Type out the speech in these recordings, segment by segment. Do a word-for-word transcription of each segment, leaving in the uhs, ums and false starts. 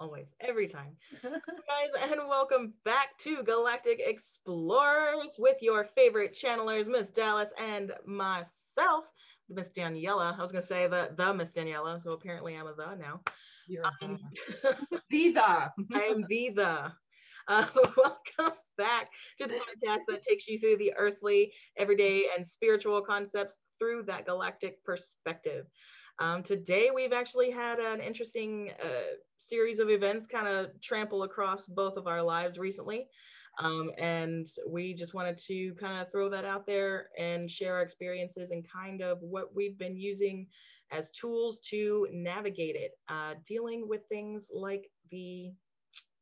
always, every time. Guys, and welcome back to Galactic Explorers with your favorite channelers, Miss Dallas and myself, Miss Daniela. I was gonna say the, the Miss Daniela, so apparently I'm a the now. You're um, the. the the. I'm the the. Uh, welcome back to the podcast that takes you through the earthly, everyday, and spiritual concepts through that galactic perspective. Um, today, we've actually had an interesting uh, series of events kind of trample across both of our lives recently. Um, and we just wanted to kind of throw that out there and share our experiences and kind of what we've been using as tools to navigate it, uh, dealing with things like the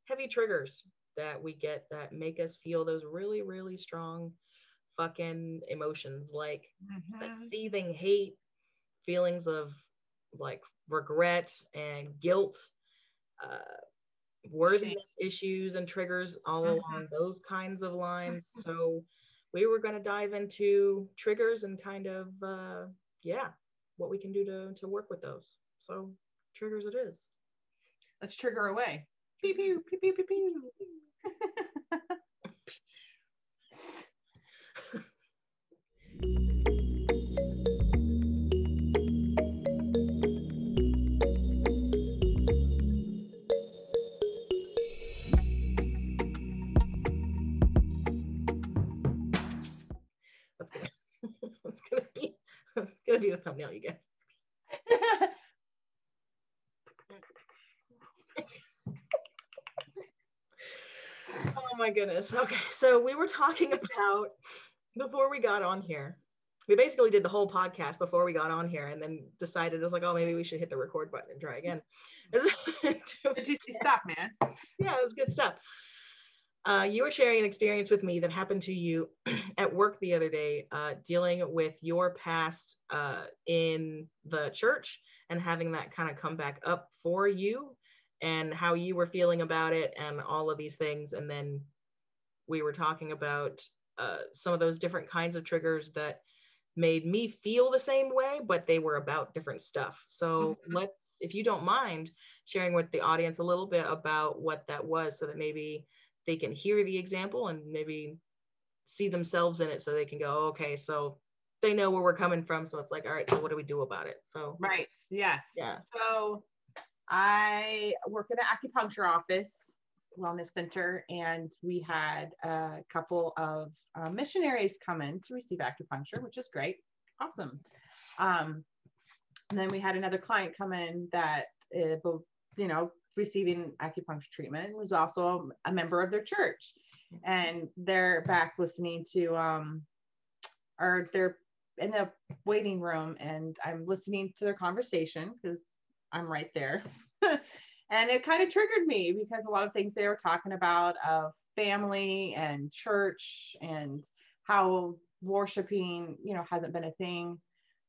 heavy triggers that we get that make us feel those really, really strong fucking emotions like, mm-hmm. like seething hate, feelings of like regret and guilt, uh, worthiness Shame. issues and triggers all mm-hmm. along those kinds of lines. So we were going to dive into triggers and kind of, uh, yeah, what we can do to, to work with those. So triggers it is. Let's trigger away. Pew, pew, pew, pew, pew, pew. That's gonna, that's gonna be that's gonna be the thumbnail, you guys. Oh my goodness. Okay, so we were talking about before we got on here. We basically did the whole podcast before we got on here, and then decided it was like, oh, maybe we should hit the record button and try again. Stop, man. Yeah, it was good stuff. Uh, you were sharing an experience with me that happened to you at work the other day, uh, dealing with your past uh, in the church and having that kind of come back up for you, and how you were feeling about it and all of these things. And then we were talking about uh, some of those different kinds of triggers that made me feel the same way, but they were about different stuff. So mm-hmm. let's, if you don't mind, sharing with the audience a little bit about what that was so that maybe they can hear the example and maybe see themselves in it so they can go, okay, so they know where we're coming from. So it's like, all right, so what do we do about it? So right, yes. Yeah. So I work in an acupuncture office, wellness center, and we had a couple of uh, missionaries come in to receive acupuncture, which is great. Awesome. Um, and then we had another client come in that, uh, you know, receiving acupuncture treatment was also a member of their church. And they're back listening to, um, or they're in the waiting room, and I'm listening to their conversation because I'm right there. And it kind of triggered me because a lot of things they were talking about of family and church and how worshiping, you know, hasn't been a thing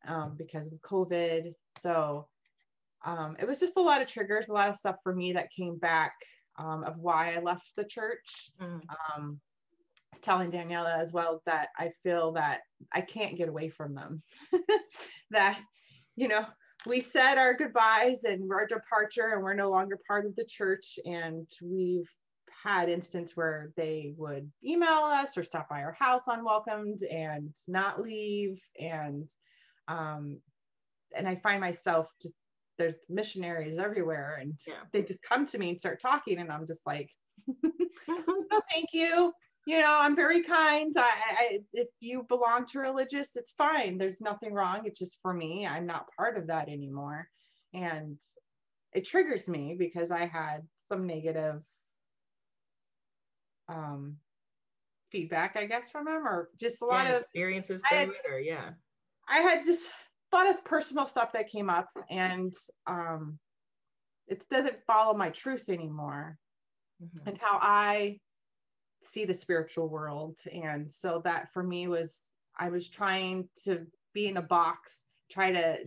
um, because of COVID. So um, it was just a lot of triggers, a lot of stuff for me that came back um, of why I left the church. Mm. Um, I was telling Daniela as well that I feel that I can't get away from them. That, you know, we said our goodbyes and our departure, and we're no longer part of the church. And we've had instances where they would email us or stop by our house unwelcomed and not leave. And, um, and I find myself just, there's missionaries everywhere, and yeah. they just come to me and start talking. And I'm just like, no, thank you. You know, I'm very kind. I, I, if you belong to religious, it's fine. There's nothing wrong. It's just for me, I'm not part of that anymore. And it triggers me because I had some negative um, feedback, I guess, from him, or just a lot yeah, of experiences. I had, or, yeah. I had just a lot of personal stuff that came up, and um, it doesn't follow my truth anymore mm-hmm. and how I see the spiritual world. And so that for me was, I was trying to be in a box, try to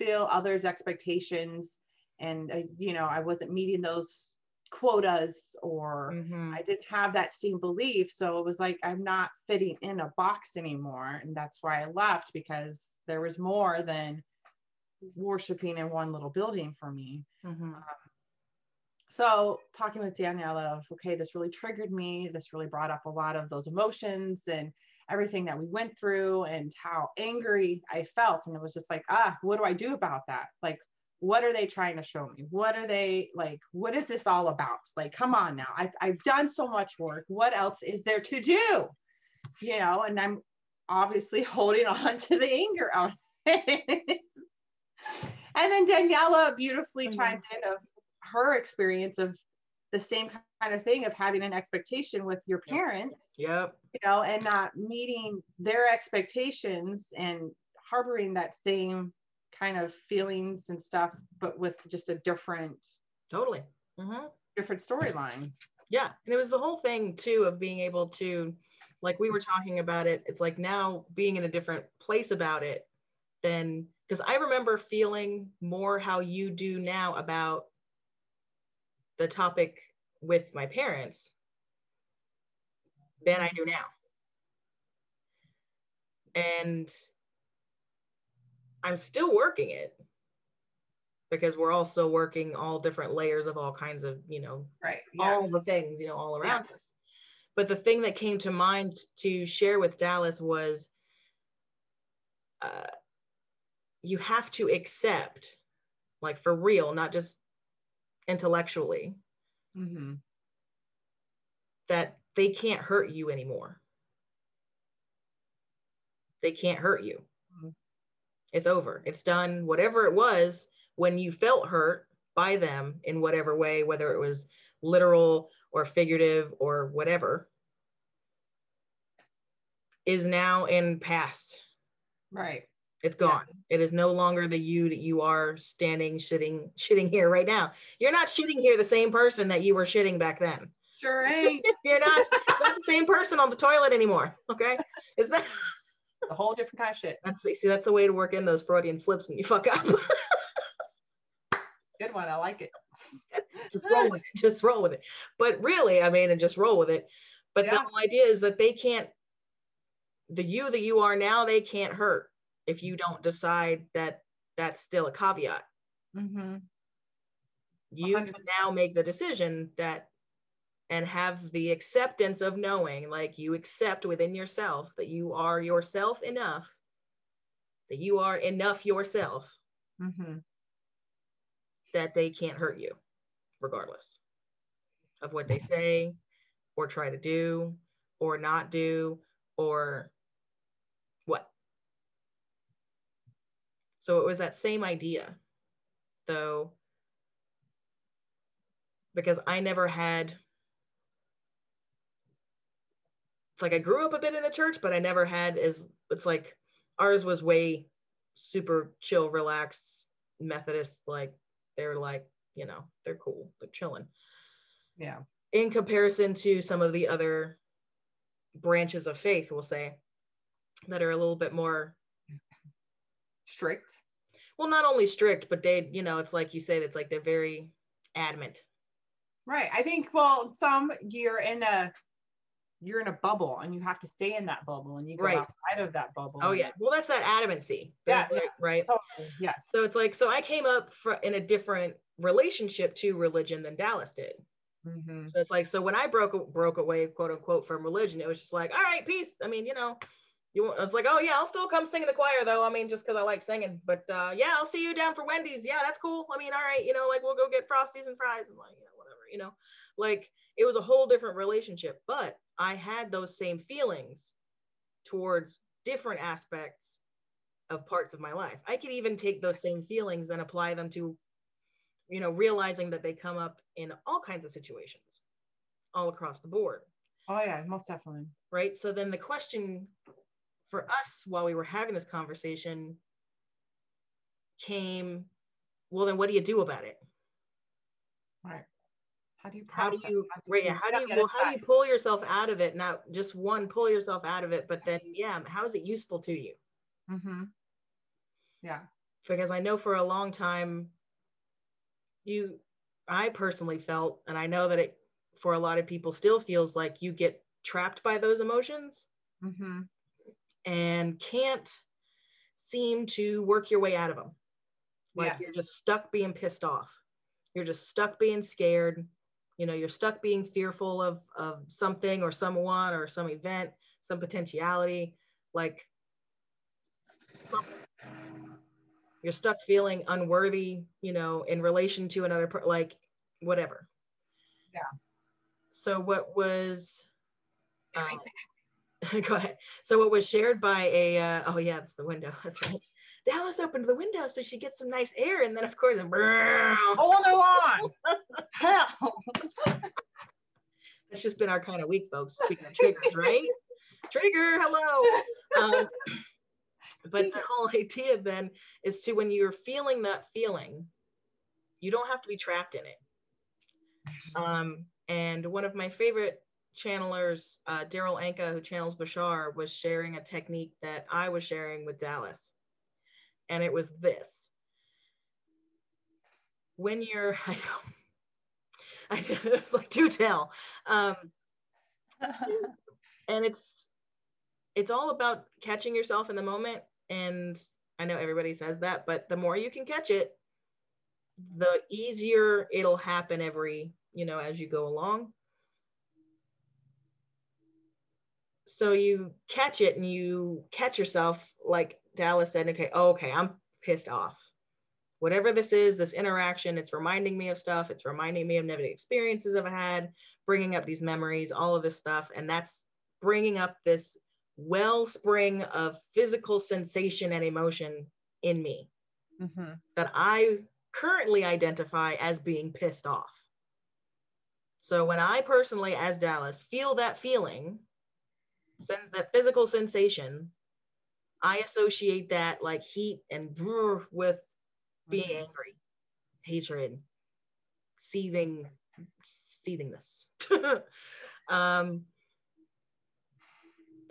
fill others' expectations. And, uh, you know, I wasn't meeting those quotas, or mm-hmm. I didn't have that same belief. So it was like, I'm not fitting in a box anymore. And that's why I left, because there was more than worshiping in one little building for me. Mm-hmm. Um, So talking with Danielle of, okay, this really triggered me. This really brought up a lot of those emotions and everything that we went through and how angry I felt. And it was just like, ah, what do I do about that? Like, what are they trying to show me? What are they like, what is this all about? Like, come on now, I've, I've done so much work. What else is there to do? You know, and I'm obviously holding on to the anger out of it. And then Daniela beautifully mm-hmm. chimed in of her experience of the same kind of thing of having an expectation with your parents, yep. you know, and not meeting their expectations and harboring that same kind of feelings and stuff, but with just a different, totally mm-hmm. different storyline. Yeah. And it was the whole thing too, of being able to, like we were talking about it, it's like now being in a different place about it than, because I remember feeling more how you do now about the topic with my parents than I do now. And I'm still working it because we're all still working all different layers of all kinds of, you know, right. yeah. all the things, you know, all around yeah. us. But the thing that came to mind to share with Dallas was uh, you have to accept, like for real, not just intellectually, mm-hmm. that they can't hurt you anymore. They can't hurt you. Mm-hmm. It's over. It's done. Whatever it was when you felt hurt by them in whatever way, whether it was literal or figurative or whatever, is now in past. Right. It's gone. Yeah. It is no longer the you that you are standing, shitting, shitting here right now. You're not shitting here the same person that you were shitting back then. Sure ain't. You're not, it's not the same person on the toilet anymore. Okay. It's not a whole different kind of shit. That's, see, that's the way to work in those Freudian slips when you fuck up. Good one. I like it. Just roll with it. Just roll with it. But really, I mean, and just roll with it. But yeah. the whole idea is that they can't, the you that you are now, they can't hurt. If you don't decide that that's still a caveat, mm-hmm. you can now make the decision that, and have the acceptance of knowing, like you accept within yourself that you are yourself enough, that you are enough yourself, mm-hmm. that they can't hurt you regardless of what they say or try to do or not do or what. So it was that same idea, though, because I never had, it's like I grew up a bit in the church, but I never had as, it's like ours was way super chill, relaxed Methodist, like they're like, you know, they're cool, they're chilling. Yeah. In comparison to some of the other branches of faith, we'll say, that are a little bit more strict. Well, not only strict, but they, you know, it's like you said, it's like they're very adamant. Right. I think, well, some you're in a you're in a bubble and you have to stay in that bubble and you go right. outside of that bubble. Oh yeah. Well, that's that adamancy. Yeah, yeah. Like, right. Totally. Yeah. So it's like, so I came up for, in a different relationship to religion than Dallas did. Mm-hmm. So it's like, so when I broke broke away, quote unquote, from religion, it was just like, all right, peace. I mean, you know. You, I was like, oh yeah, I'll still come sing in the choir though. I mean, just because I like singing. But uh, yeah, I'll see you down for Wendy's. Yeah, that's cool. I mean, all right, you know, like we'll go get Frosties and fries and like, you know, whatever, you know, like it was a whole different relationship. But I had those same feelings towards different aspects of parts of my life. I could even take those same feelings and apply them to, you know, realizing that they come up in all kinds of situations, all across the board. Oh yeah, most definitely. Right. So then the question for us while we were having this conversation came, well, then what do you do about it? Right. How do you, how do you, right, how do you, well, how do you pull yourself out of it? Not just one, pull yourself out of it, but then, yeah, how is it useful to you? Mm-hmm. Yeah. Because I know for a long time, you, I personally felt, and I know that it, for a lot of people still feels like you get trapped by those emotions. Mm-hmm. And can't seem to work your way out of them. Like yeah. you're just stuck being pissed off You're just stuck being scared. You know, you're stuck being fearful of, of something or someone or some event, some potentiality, like something. You're stuck feeling unworthy, you know, in relation to another, like whatever. Yeah. So what was, um, go ahead. So what was shared by a, uh, oh yeah, that's the window, that's right. Dallas opened the window so she gets some nice air, and then of course, oh, they're on. Hell. That's just been our kind of week, folks. Speaking of triggers, right? Trigger, hello. Um, but the whole idea then is to, when you're feeling that feeling, you don't have to be trapped in it. Um, and one of my favorite channelers, uh, Daryl Anka, who channels Bashar, was sharing a technique that I was sharing with Dallas. And it was this. When you're, I don't, I don't, it's like do tell. Um, and it's, it's all about catching yourself in the moment. And I know everybody says that, but the more you can catch it, the easier it'll happen every, you know, as you go along. So you catch it and you catch yourself, like Dallas said, okay, oh, okay, I'm pissed off. Whatever this is, this interaction, it's reminding me of stuff. It's reminding me of negative experiences I've had, bringing up these memories, all of this stuff. And that's bringing up this wellspring of physical sensation and emotion in me mm-hmm. that I currently identify as being pissed off. So when I personally, as Dallas, feel that feeling, sense that physical sensation, I associate that like heat and brrr with being mm-hmm. angry, hatred, seething, seethingness. um,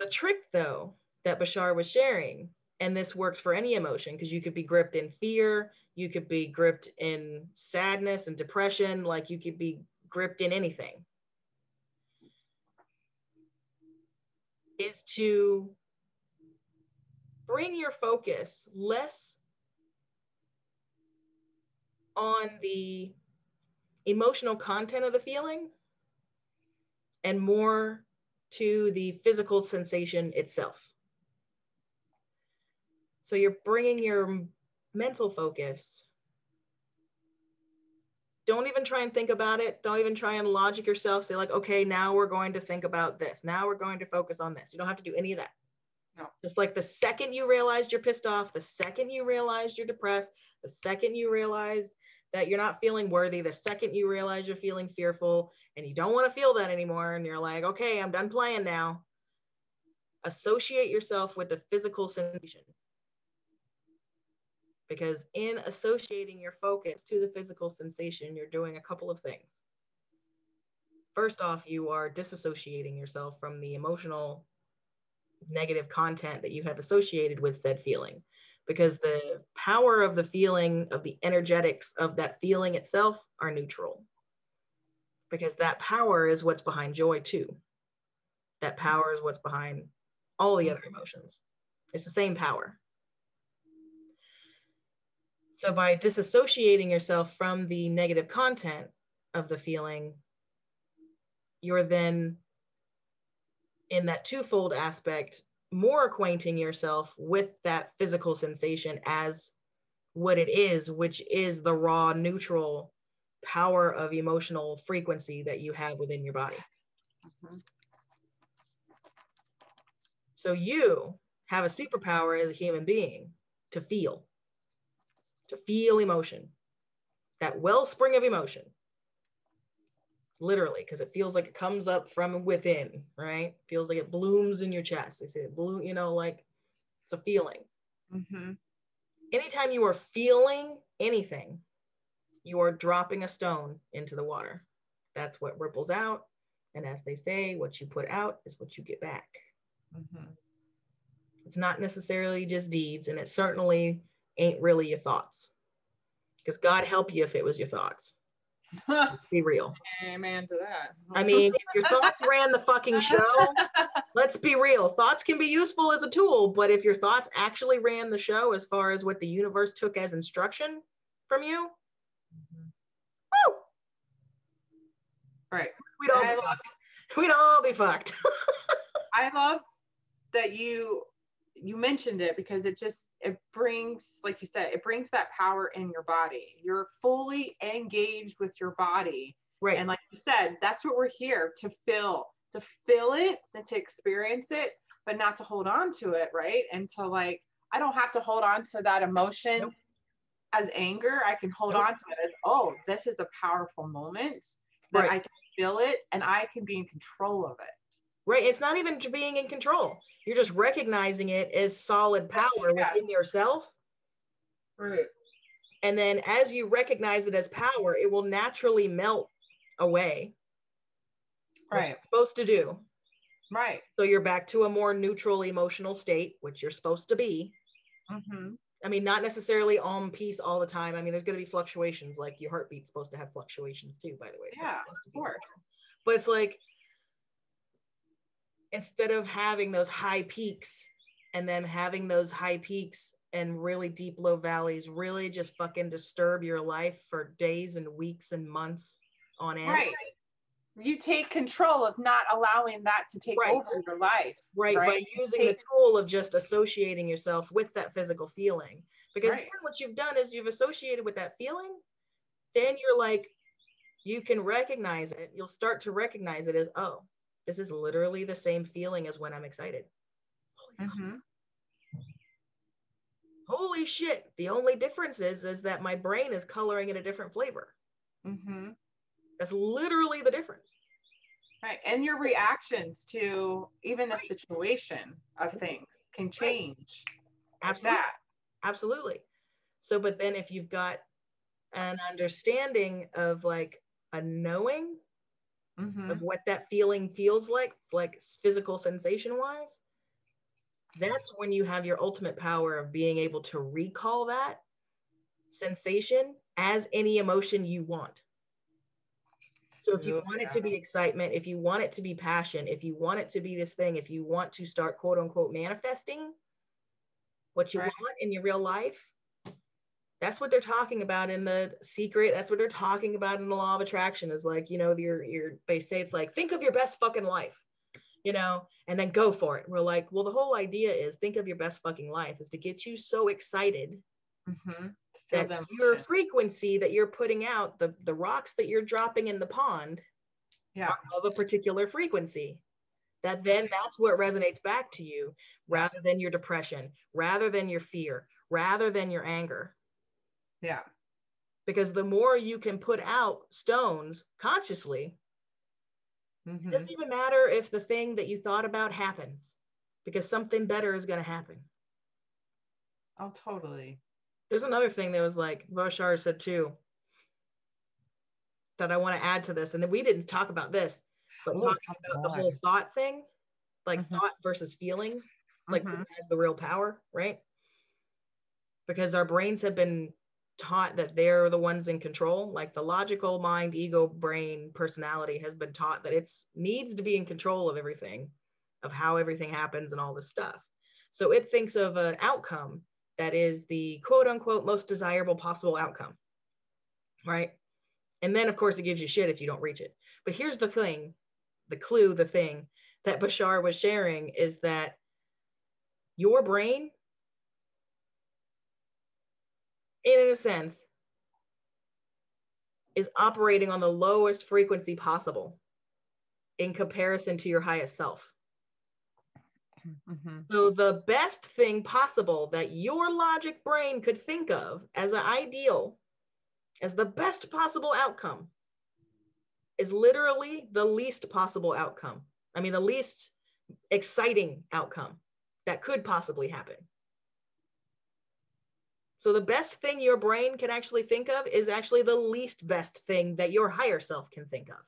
the trick though, that Bashar was sharing, and this works for any emotion, because you could be gripped in fear, you could be gripped in sadness and depression, like you could be gripped in anything, is to bring your focus less on the emotional content of the feeling and more to the physical sensation itself. So you're bringing your mental focus. Don't even try and think about it. Don't even try and logic yourself. Say like, okay, now we're going to think about this. Now we're going to focus on this. You don't have to do any of that. No. Just like the second you realized you're pissed off, the second you realized you're depressed, the second you realize that you're not feeling worthy, the second you realize you're feeling fearful and you don't want to feel that anymore, and you're like, okay, I'm done playing now. Associate yourself with the physical sensation. Because in associating your focus to the physical sensation, you're doing a couple of things. First off, you are disassociating yourself from the emotional negative content that you have associated with said feeling, because the power of the feeling, of the energetics of that feeling itself, are neutral, because that power is what's behind joy too. That power is what's behind all the other emotions. It's the same power. So by disassociating yourself from the negative content of the feeling, you're then, in that twofold aspect, more acquainting yourself with that physical sensation as what it is, which is the raw neutral power of emotional frequency that you have within your body. Mm-hmm. So you have a superpower as a human being to feel, to feel emotion, that wellspring of emotion, literally, because it feels like it comes up from within, right? Feels like it blooms in your chest. They say it bloom, you know, like it's a feeling. Mm-hmm. Anytime you are feeling anything, you are dropping a stone into the water. That's what ripples out. And as they say, what you put out is what you get back. Mm-hmm. It's not necessarily just deeds, and it certainly ain't really your thoughts, because God help you if it was your thoughts. Let's be real. Amen to that. I mean, if your thoughts ran the fucking show, let's be real. Thoughts can be useful as a tool, but if your thoughts actually ran the show as far as what the universe took as instruction from you, mm-hmm. Right. We'd all be fucked. We'd all be fucked. I love that you you mentioned it, because it just, it brings, like you said, it brings that power in your body. You're fully engaged with your body. Right. And like you said, that's what we're here to fill, to feel it and to experience it, but not to hold on to it. Right. And to like, I don't have to hold on to that emotion nope. as anger. I can hold nope. on to it as, oh, this is a powerful moment that right. I can feel it and I can be in control of it. Right. It's not even being in control. You're just recognizing it as solid power yeah. within yourself. Right. And then as you recognize it as power, it will naturally melt away. Right. Which it's supposed to do. Right. So you're back to a more neutral emotional state, which you're supposed to be. Mm-hmm. I mean, not necessarily on peace all the time. I mean, there's going to be fluctuations, like your heartbeat's supposed to have fluctuations too, by the way. So yeah, of course. But it's like, instead of having those high peaks and then having those high peaks and really deep low valleys really just fucking disturb your life for days and weeks and months on end. Right. You take control of not allowing that to take right. over your life. Right. right? By using take- the tool of just associating yourself with that physical feeling. Because right. then what you've done is you've associated with that feeling. Then you're like, you can recognize it. You'll start to recognize it as, oh, this is literally the same feeling as when I'm excited. Holy, mm-hmm. Holy shit. The only difference is, is that my brain is coloring it a different flavor. Mm-hmm. That's literally the difference. Right. And your reactions to even the right. situation of things can change. Right. Absolutely. Like that. Absolutely. So, but then if you've got an understanding of like a knowing, mm-hmm. of what that feeling feels like, like physical sensation wise, that's when you have your ultimate power of being able to recall that sensation as any emotion you want. So if you want it to be excitement, if you want it to be passion, if you want it to be this thing, if you want to start quote unquote manifesting what you right. want in your real life, that's what they're talking about in The Secret. That's what they're talking about in The Law of Attraction, is like, you know, your, your, they say it's like, think of your best fucking life, you know, and then go for it. We're like, well, the whole idea is think of your best fucking life is to get you so excited mm-hmm. that them. your frequency that you're putting out, the, the rocks that you're dropping in the pond yeah. are of a particular frequency. That then that's what resonates back to you, rather than your depression, rather than your fear, rather than your anger. Yeah. Because the more you can put out stones consciously, mm-hmm. it doesn't even matter if the thing that you thought about happens, because something better is going to happen. Oh, totally. There's another thing that was like, Bashar said too, that I want to add to this. And then we didn't talk about this, but Ooh, talking about the whole thought thing, like mm-hmm. thought versus feeling, like mm-hmm. who has the real power, right? Because our brains have been taught that they're the ones in control. Like the logical mind, ego, brain, personality has been taught that it needs to be in control of everything, of how everything happens and all this stuff. So it thinks of an outcome that is the quote unquote most desirable possible outcome, right? And then of course it gives you shit if you don't reach it. But here's the thing, the clue, the thing that Bashar was sharing is that your brain, in a sense, is operating on the lowest frequency possible in comparison to your highest self. Mm-hmm. So the best thing possible that your logic brain could think of as an ideal, as the best possible outcome, is literally the least possible outcome. I mean, the least exciting outcome that could possibly happen. So the best thing your brain can actually think of is actually the least best thing that your higher self can think of.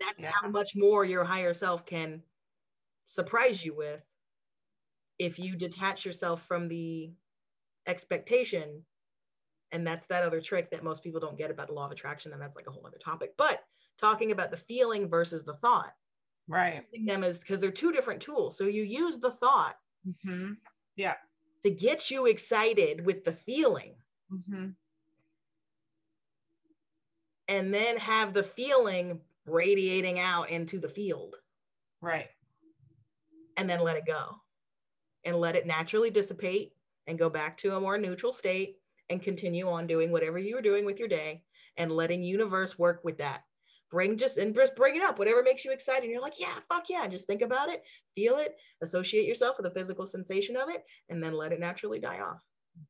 That's yeah. how much more your higher self can surprise you with if you detach yourself from the expectation. And that's that other trick that most people don't get about the law of attraction. And that's like a whole other topic. But talking about the feeling versus the thought. Right. Using them is because they're two different tools. So you use the thought. Mm-hmm. Yeah. to get you excited with the feeling. Mm-hmm. and then have the feeling radiating out into the field. Right. And then let it go and let it naturally dissipate and go back to a more neutral state and continue on doing whatever you were doing with your day and letting universe work with that. Bring just, and just bring it up, whatever makes you excited. And you're like, yeah, fuck yeah. Just think about it, feel it, associate yourself with the physical sensation of it, and then let it naturally die off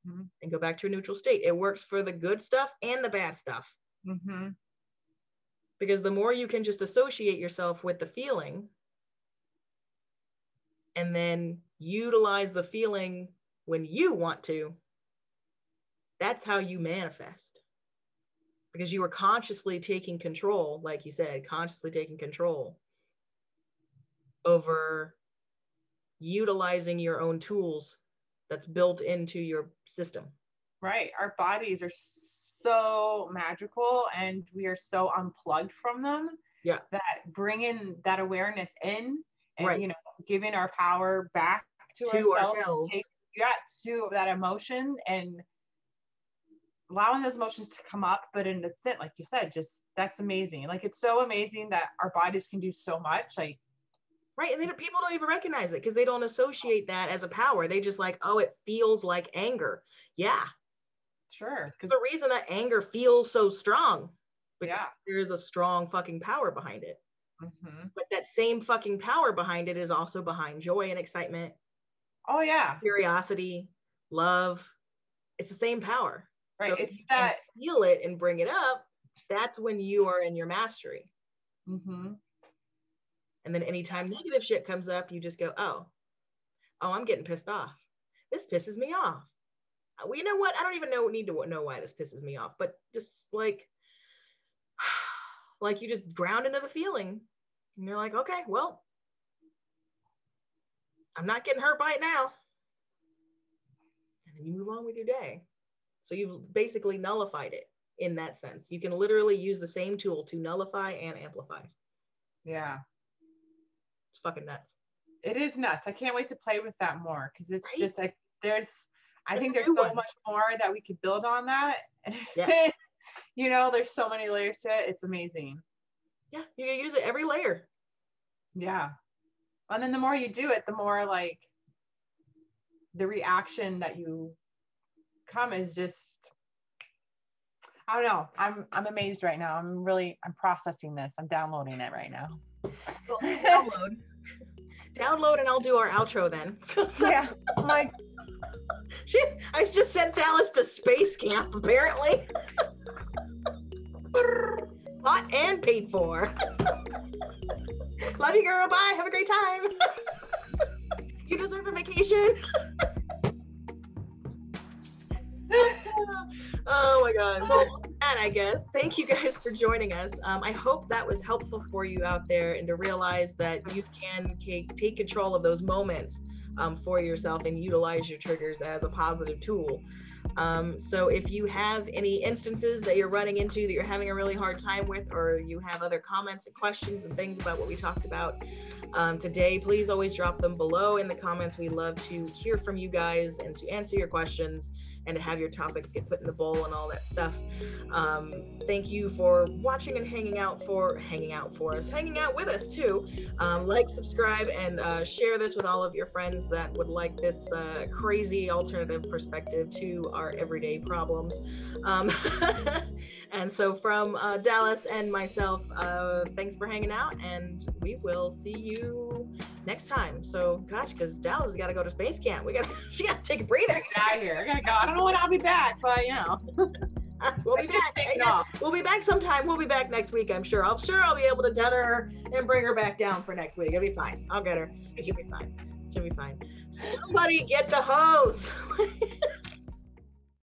mm-hmm. and go back to a neutral state. It works for the good stuff and the bad stuff. Mm-hmm. Because the more you can just associate yourself with the feeling and then utilize the feeling when you want to, that's how you manifest. Because you were consciously taking control, like you said, consciously taking control over utilizing your own tools that's built into your system. Right. Our bodies are so magical and we are so unplugged from them. Yeah. That bringing that awareness in and, right. you know, giving our power back to, to ourselves. ourselves. Take, yeah, to that emotion and allowing those emotions to come up, but in the sense, like you said, just that's amazing. Like, it's so amazing that our bodies can do so much. Like, right. And then people don't even recognize it because they don't associate that as a power. They just like, oh, it feels like anger. Yeah. Sure. Because the reason that anger feels so strong, because yeah. there is a strong fucking power behind it. Mm-hmm. But that same fucking power behind it is also behind joy and excitement. Oh, yeah. Curiosity, love. It's the same power. Right. So if you that, can feel it and bring it up, that's when you are in your mastery. Mm-hmm. And then anytime negative shit comes up, you just go, oh, oh, I'm getting pissed off. This pisses me off. Well, you know what? I don't even know, need to know why this pisses me off, but just like, like you just ground into the feeling and you're like, okay, well, I'm not getting hurt by it now. And then you move on with your day. So you've basically nullified it in that sense. You can literally use the same tool to nullify and amplify. Yeah. It's fucking nuts. It is nuts. I can't wait to play with that more because it's right? just like there's, I it's think there's so one. much more that we could build on that. Yeah. You know, there's so many layers to it. It's amazing. Yeah. You can use it every layer. Yeah. And then the more you do it, the more like the reaction that you come is just, I don't know. I'm I'm amazed right now. I'm really I'm processing this. I'm downloading it right now. Well, download, download, and I'll do our outro then. So, so. Yeah, like she, I just sent Dallas to space camp apparently. Bought and paid for. Love you, girl. Bye. Have a great time. You deserve a vacation. Oh my god. Well, and I guess thank you guys for joining us. um I hope that was helpful for you out there and to realize that you can take, take control of those moments um for yourself and utilize your triggers as a positive tool. Um so if you have any instances that you're running into that you're having a really hard time with, or you have other comments and questions and things about what we talked about um today, please always drop them below in the comments. We love to hear from you guys and to answer your questions and to have your topics get put in the bowl and all that stuff. Um thank you for watching and hanging out for hanging out for us hanging out with us too. Um like, subscribe, and uh share this with all of your friends that would like this uh crazy alternative perspective to our everyday problems. Um and so from uh Dallas and myself, uh thanks for hanging out, and we will see you next time. So gosh, because Dallas has got to go to space camp. We gotta she gotta take a breather. Get out of here. I gotta go. I don't know when I'll be back, but you know. We'll be back. Yeah, we'll be back sometime. We'll be back next week, I'm sure. I'm sure I'll be able to tether her and bring her back down for next week. It'll be fine. I'll get her. She'll be fine. She'll be fine. Somebody get the hose.